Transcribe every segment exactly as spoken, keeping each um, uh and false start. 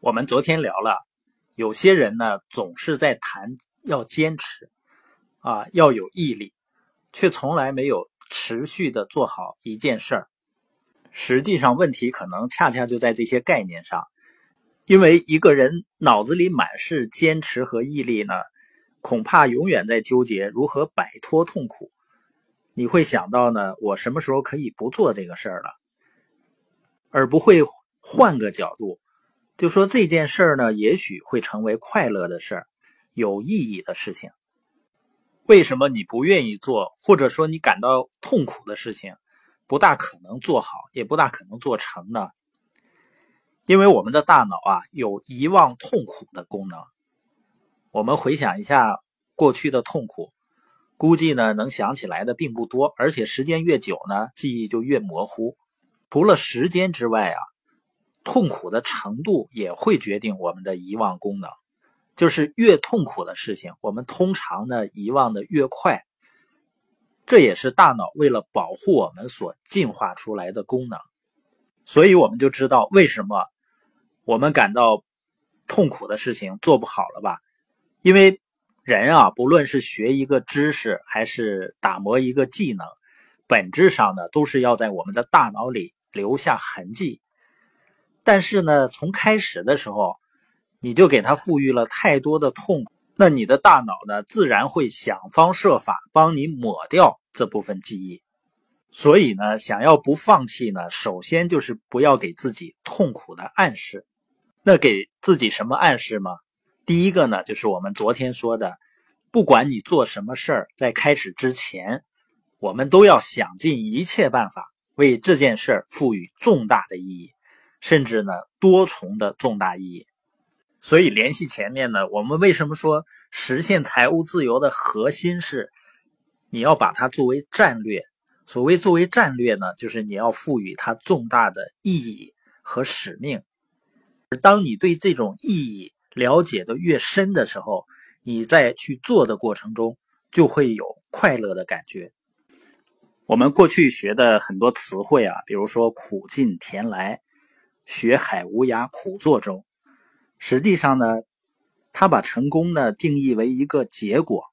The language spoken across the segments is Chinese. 我们昨天聊了，有些人呢总是在谈要坚持啊，要有毅力，却从来没有持续的做好一件事儿。实际上问题可能恰恰就在这些概念上，因为一个人脑子里满是坚持和毅力呢，恐怕永远在纠结如何摆脱痛苦。你会想到呢，我什么时候可以不做这个事儿了，而不会换个角度，就说这件事儿呢，也许会成为快乐的事儿，有意义的事情。为什么你不愿意做，或者说你感到痛苦的事情，不大可能做好，也不大可能做成呢？因为我们的大脑啊，有遗忘痛苦的功能。我们回想一下过去的痛苦，估计呢，能想起来的并不多，而且时间越久呢，记忆就越模糊。除了时间之外啊，痛苦的程度也会决定我们的遗忘功能。就是越痛苦的事情，我们通常呢遗忘的越快，这也是大脑为了保护我们所进化出来的功能。所以我们就知道为什么我们感到痛苦的事情做不好了吧？因为人啊，不论是学一个知识还是打磨一个技能，本质上呢都是要在我们的大脑里留下痕迹。但是呢，从开始的时候你就给它赋予了太多的痛苦，那你的大脑呢，自然会想方设法帮你抹掉这部分记忆。所以呢，想要不放弃呢，首先就是不要给自己痛苦的暗示。那给自己什么暗示吗？第一个呢，就是我们昨天说的，不管你做什么事儿，在开始之前，我们都要想尽一切办法，为这件事儿赋予重大的意义，甚至呢，多重的重大意义。所以联系前面呢，我们为什么说实现财务自由的核心是你要把它作为战略。所谓作为战略呢，就是你要赋予它重大的意义和使命。而当你对这种意义了解的越深的时候，你在去做的过程中就会有快乐的感觉。我们过去学的很多词汇啊，比如说苦尽甜来，学海无涯苦作舟，实际上呢，他把成功呢定义为一个结果，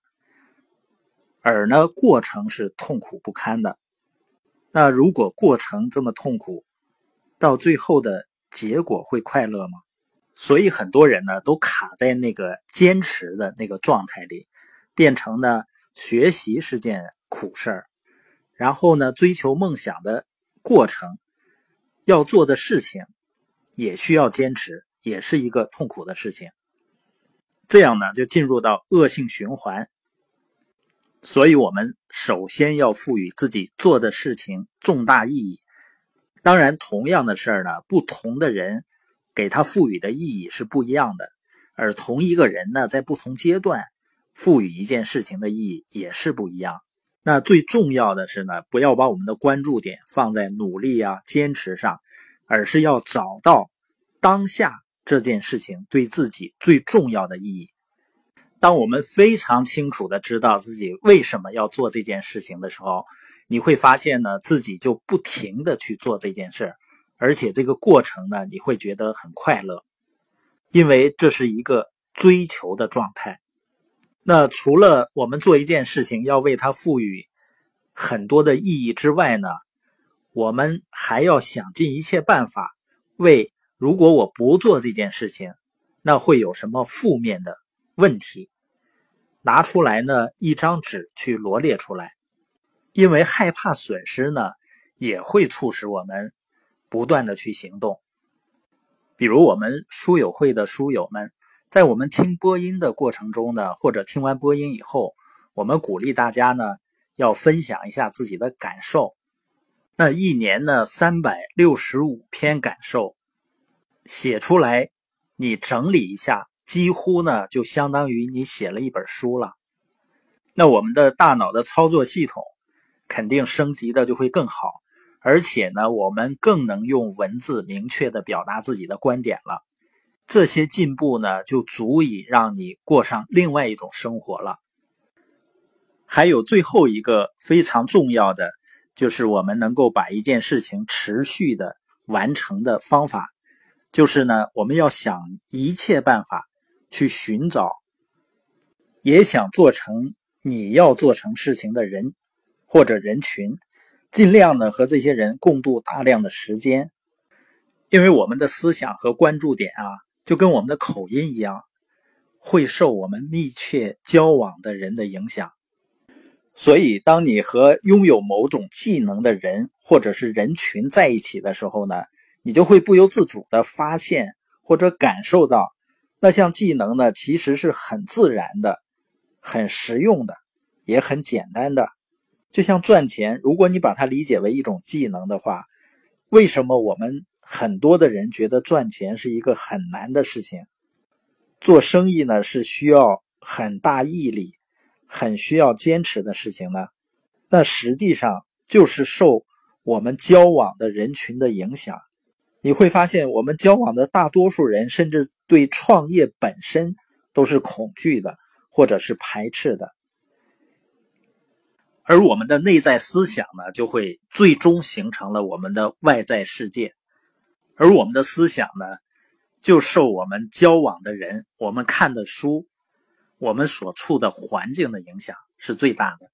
而呢过程是痛苦不堪的。那如果过程这么痛苦，到最后的结果会快乐吗？所以很多人呢都卡在那个坚持的那个状态里，变成呢学习是件苦事儿，然后呢追求梦想的过程，要做的事情也需要坚持，也是一个痛苦的事情。这样呢就进入到恶性循环。所以我们首先要赋予自己做的事情重大意义。当然同样的事儿呢，不同的人给他赋予的意义是不一样的，而同一个人呢在不同阶段赋予一件事情的意义也是不一样。那最重要的是呢，不要把我们的关注点放在努力啊坚持上，而是要找到当下这件事情对自己最重要的意义。当我们非常清楚的知道自己为什么要做这件事情的时候，你会发现呢，自己就不停的去做这件事，而且这个过程呢，你会觉得很快乐，因为这是一个追求的状态。那除了我们做一件事情要为它赋予很多的意义之外呢，我们还要想尽一切办法为如果我不做这件事情，那会有什么负面的问题？拿出来呢，一张纸去罗列出来。因为害怕损失呢，也会促使我们不断的去行动。比如我们书友会的书友们，在我们听播音的过程中呢，或者听完播音以后，我们鼓励大家呢，要分享一下自己的感受。那一年呢，三百六十五篇感受写出来，你整理一下，几乎呢就相当于你写了一本书了。那我们的大脑的操作系统肯定升级的就会更好，而且呢我们更能用文字明确的表达自己的观点了。这些进步呢就足以让你过上另外一种生活了。还有最后一个非常重要的，就是我们能够把一件事情持续的完成的方法就是呢，我们要想一切办法去寻找也想做成你要做成事情的人或者人群，尽量呢和这些人共度大量的时间。因为我们的思想和关注点啊，就跟我们的口音一样，会受我们密切交往的人的影响。所以当你和拥有某种技能的人或者是人群在一起的时候呢，你就会不由自主的发现或者感受到那项技能呢其实是很自然的，很实用的，也很简单的。就像赚钱，如果你把它理解为一种技能的话，为什么我们很多的人觉得赚钱是一个很难的事情？做生意呢是需要很大毅力，很需要坚持的事情呢，那实际上就是受我们交往的人群的影响。你会发现我们交往的大多数人甚至对创业本身都是恐惧的或者是排斥的。而我们的内在思想呢，就会最终形成了我们的外在世界。而我们的思想呢，就受我们交往的人，我们看的书，我们所处的环境的影响是最大的。